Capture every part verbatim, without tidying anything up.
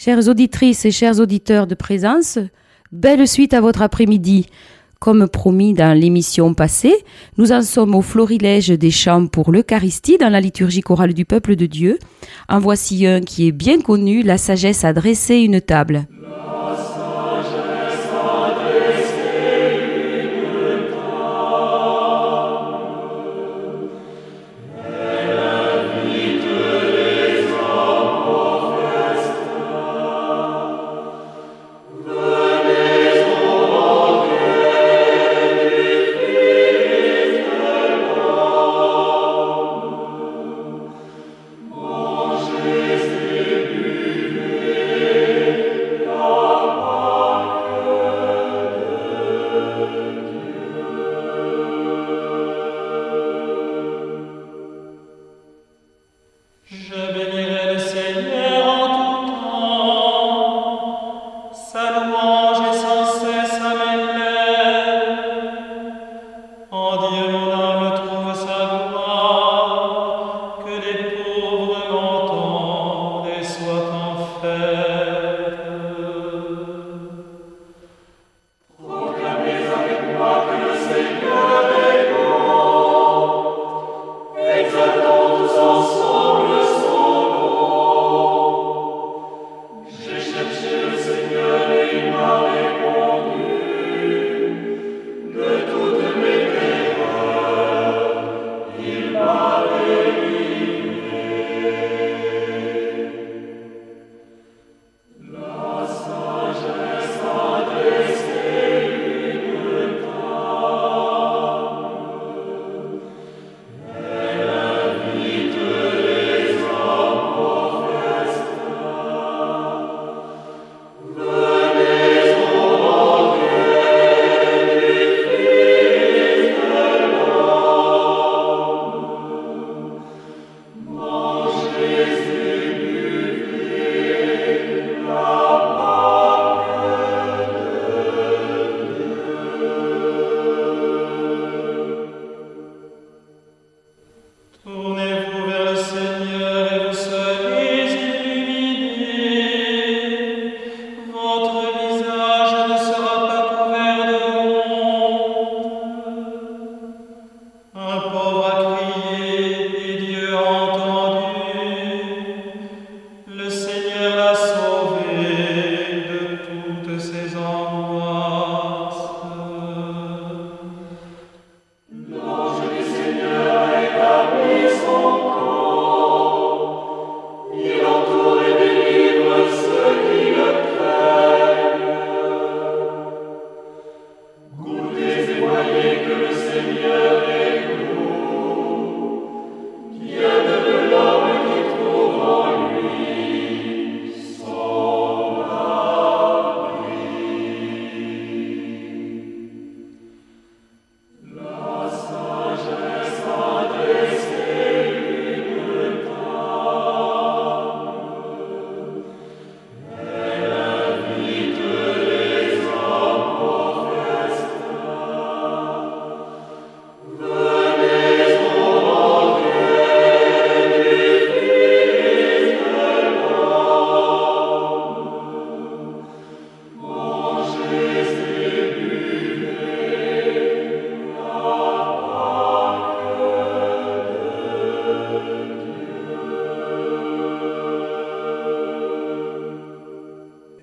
Chères auditrices et chers auditeurs de présence, belle suite à votre après-midi. Comme promis dans l'émission passée, nous en sommes au florilège des chants pour l'Eucharistie dans la liturgie chorale du peuple de Dieu. En voici un qui est bien connu, la sagesse a dressé une table.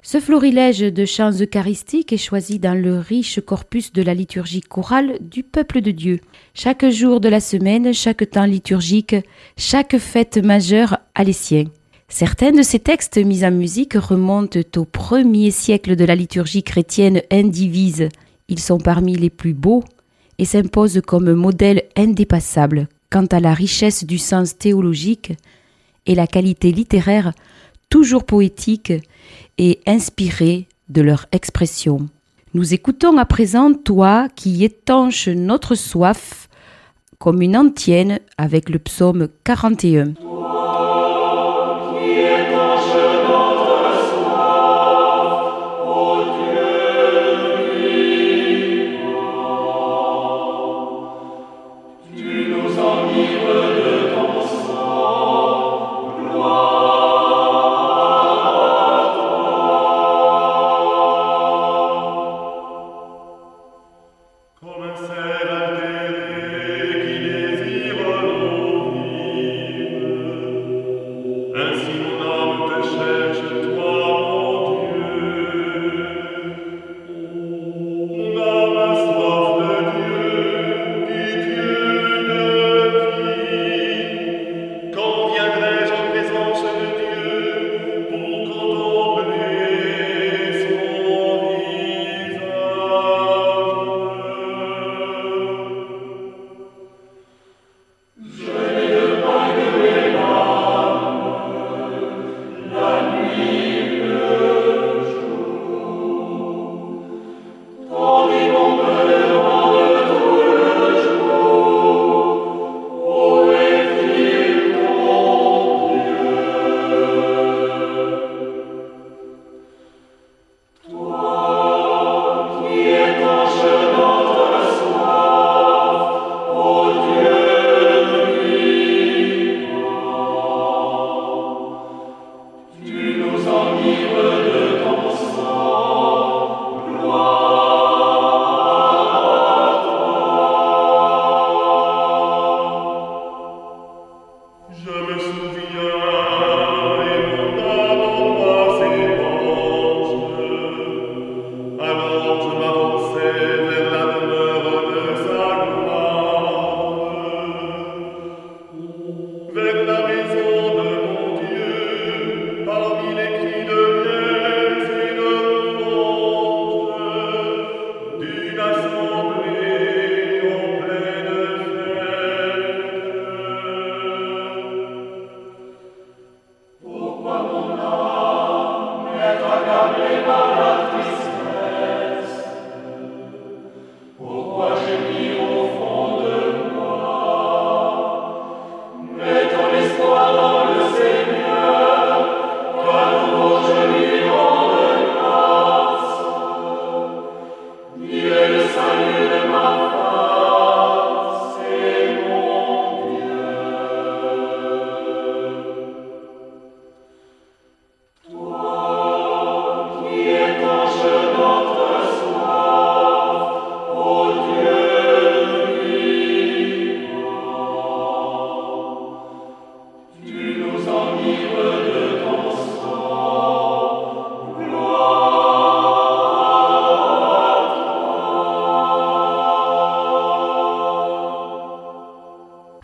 Ce florilège de chants eucharistiques est choisi dans le riche corpus de la liturgie chorale du peuple de Dieu. Chaque jour de la semaine, chaque temps liturgique, chaque fête majeure a les siens. Certains de ces textes mis en musique remontent au premier siècle de la liturgie chrétienne indivise. Ils sont parmi les plus beaux et s'imposent comme modèle indépassable quant à la richesse du sens théologique et la qualité littéraire toujours poétique et inspirés de leur expression. Nous écoutons à présent Toi qui étanches notre soif comme une antienne avec le psaume quarante et un.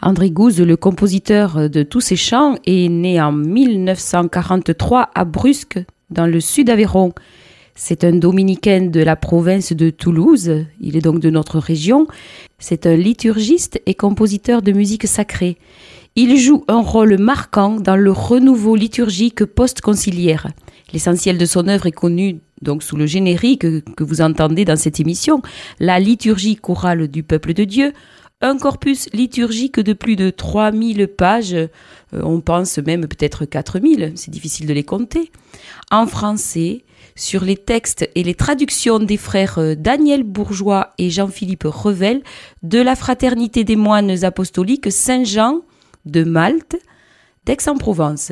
André Gouze, le compositeur de tous ces chants, est né en mille neuf cent quarante-trois à Brusque, dans le sud d'Aveyron. C'est un dominicain de la province de Toulouse, il est donc de notre région. C'est un liturgiste et compositeur de musique sacrée. Il joue un rôle marquant dans le renouveau liturgique post-conciliaire. L'essentiel de son œuvre est connu donc sous le générique que vous entendez dans cette émission, La liturgie chorale du peuple de Dieu, un corpus liturgique de plus de trois mille pages, on pense même peut-être quatre mille, c'est difficile de les compter, en français, sur les textes et les traductions des frères Daniel Bourgeois et Jean-Philippe Revel de la Fraternité des Moines Apostoliques Saint-Jean de Malte, d'Aix-en-Provence.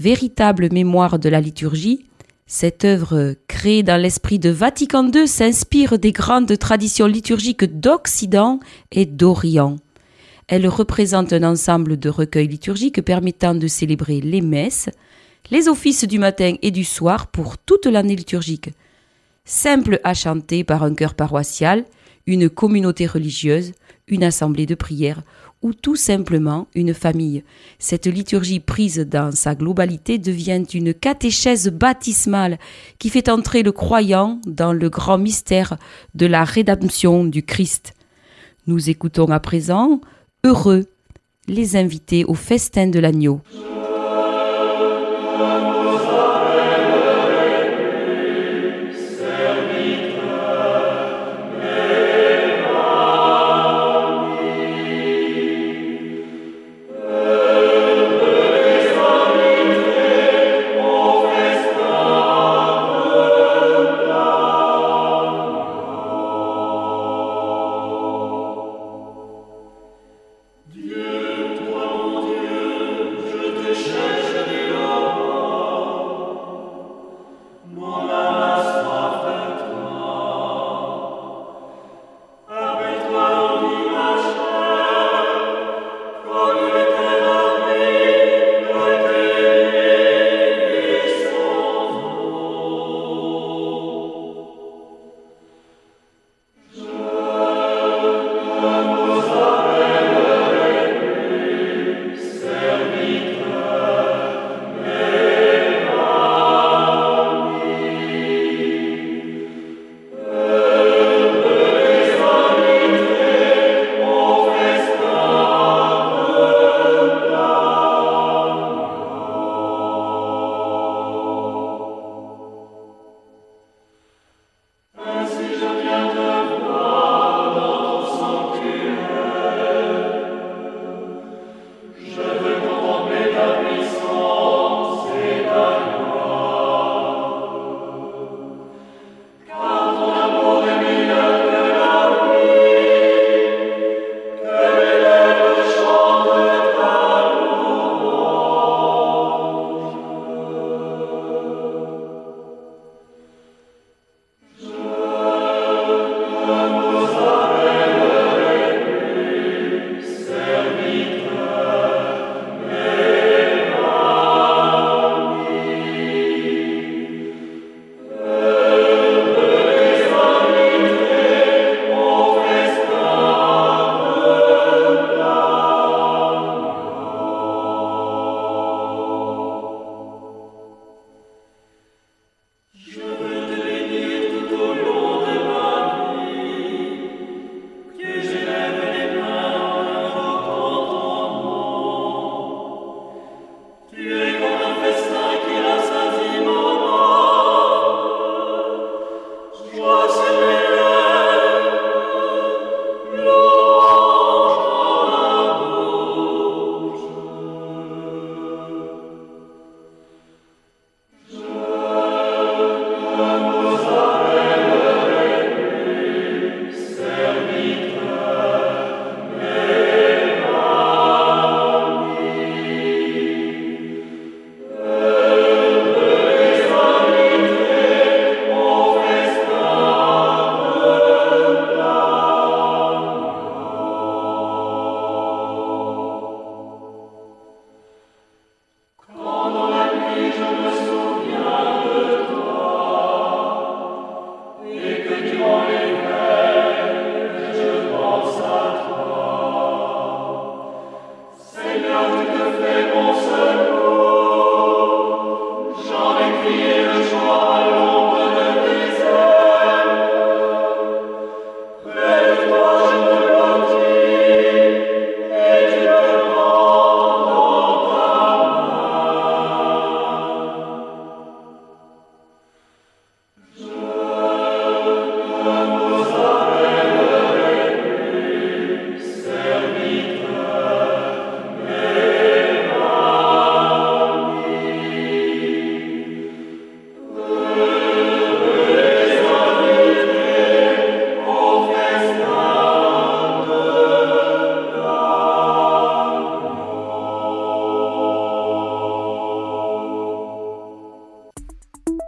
Véritable mémoire de la liturgie, cette œuvre créée dans l'esprit de Vatican deux s'inspire des grandes traditions liturgiques d'Occident et d'Orient. Elle représente un ensemble de recueils liturgiques permettant de célébrer les messes, les offices du matin et du soir pour toute l'année liturgique. Simple à chanter par un chœur paroissial, une communauté religieuse, une assemblée de prière ou tout simplement une famille. Cette liturgie prise dans sa globalité devient une catéchèse baptismale qui fait entrer le croyant dans le grand mystère de la rédemption du Christ. Nous écoutons à présent « Heureux » les invités au festin de l'agneau. Je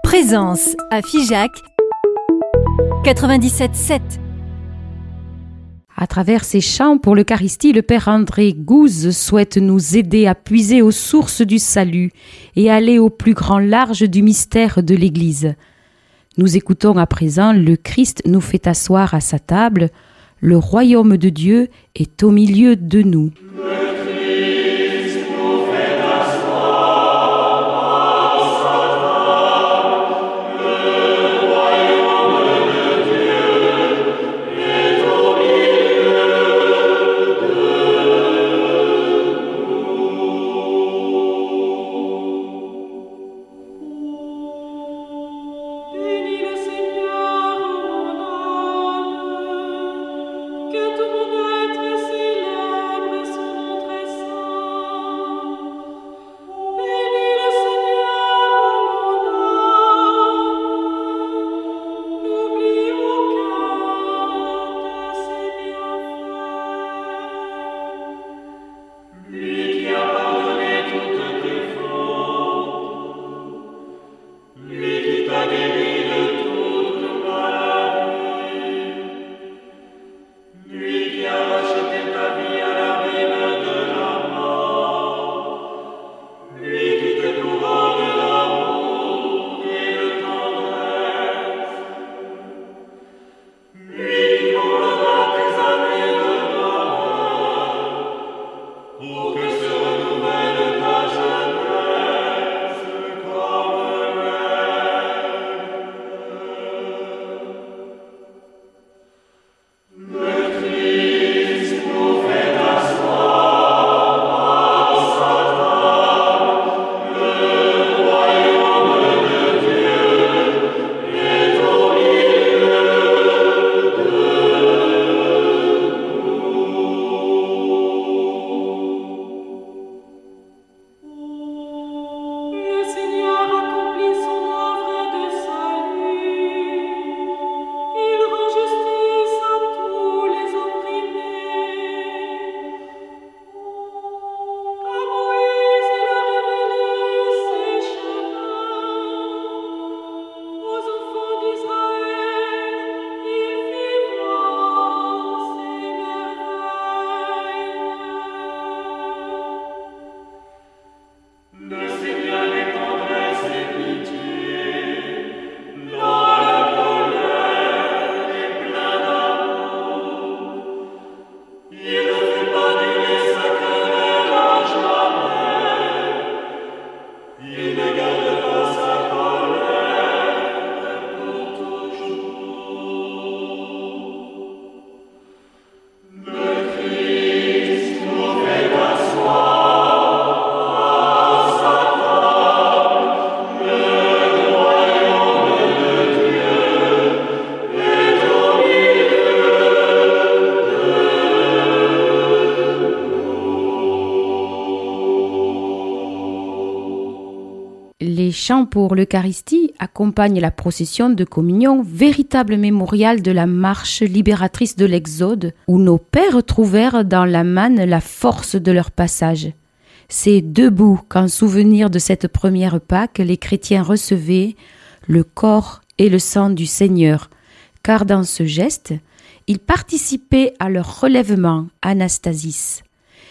Présence à Figeac, quatre-vingt-dix-sept sept. À travers ses chants pour l'Eucharistie, le Père André Gouze souhaite nous aider à puiser aux sources du salut et aller au plus grand large du mystère de l'Église. Nous écoutons à présent « Le Christ nous fait asseoir à sa table, le royaume de Dieu est au milieu de nous ». Chant pour l'Eucharistie accompagne la procession de communion, véritable mémorial de la marche libératrice de l'Exode, où nos pères trouvèrent dans la manne la force de leur passage. C'est debout qu'en souvenir de cette première Pâque, les chrétiens recevaient le corps et le sang du Seigneur, car dans ce geste, ils participaient à leur relèvement, anastasis,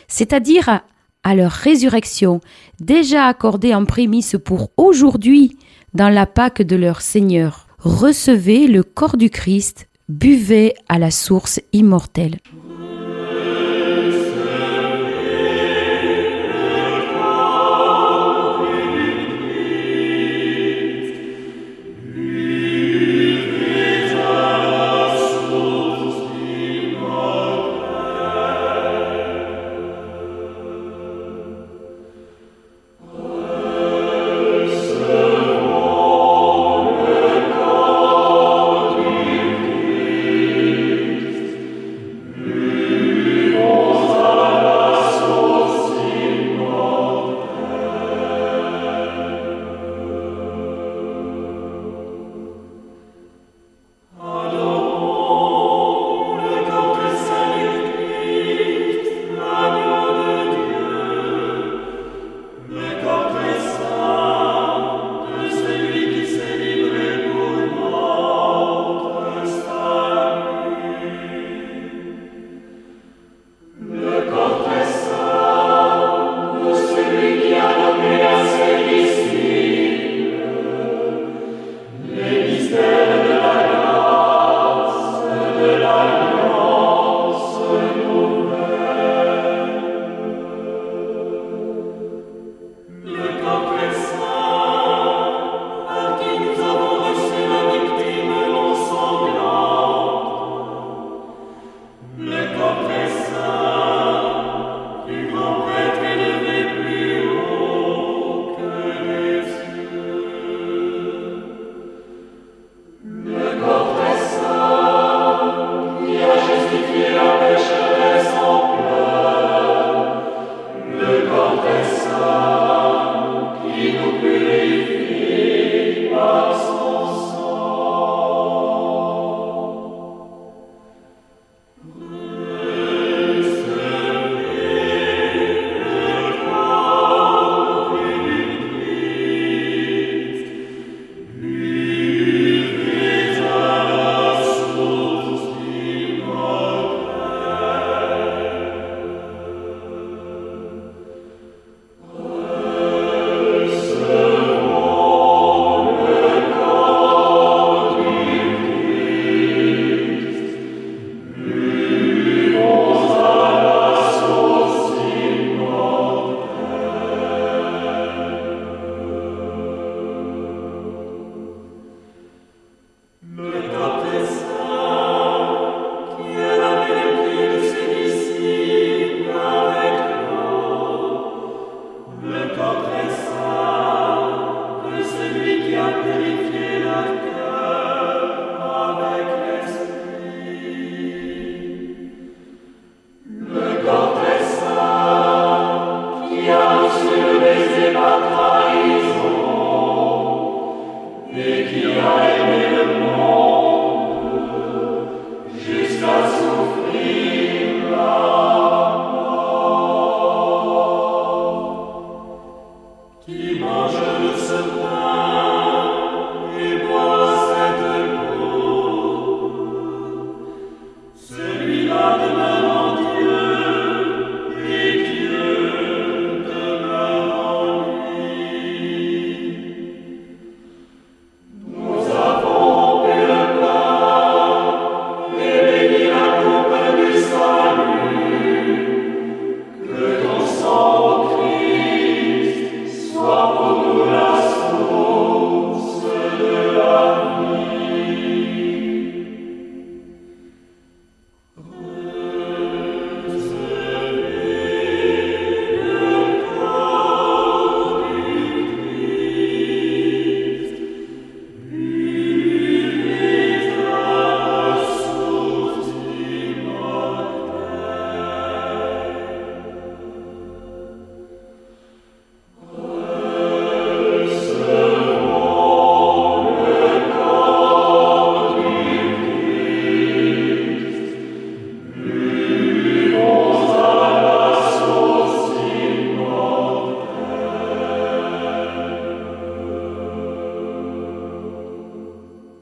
c'est-à-dire à à leur résurrection, déjà accordée en prémisse pour aujourd'hui, dans la Pâque de leur Seigneur. Recevez le corps du Christ, buvez à la source immortelle.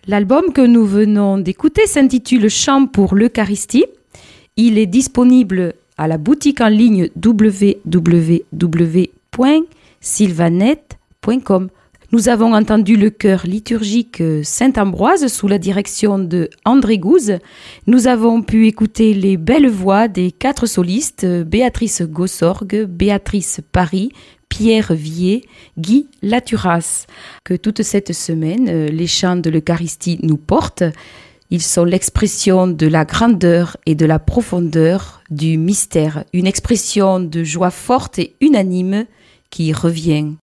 L'album que nous venons d'écouter s'intitule « Chant pour l'Eucharistie ». Il est disponible à la boutique en ligne w w w point sylvanette point com. Nous avons entendu le chœur liturgique Saint-Ambroise sous la direction de André Gouze. Nous avons pu écouter les belles voix des quatre solistes, Béatrice Gossorgue, Béatrice Paris, Pierre Vier, Guy Laturas. Que toute cette semaine, les chants de l'Eucharistie nous portent. Ils sont l'expression de la grandeur et de la profondeur du mystère, une expression de joie forte et unanime qui revient.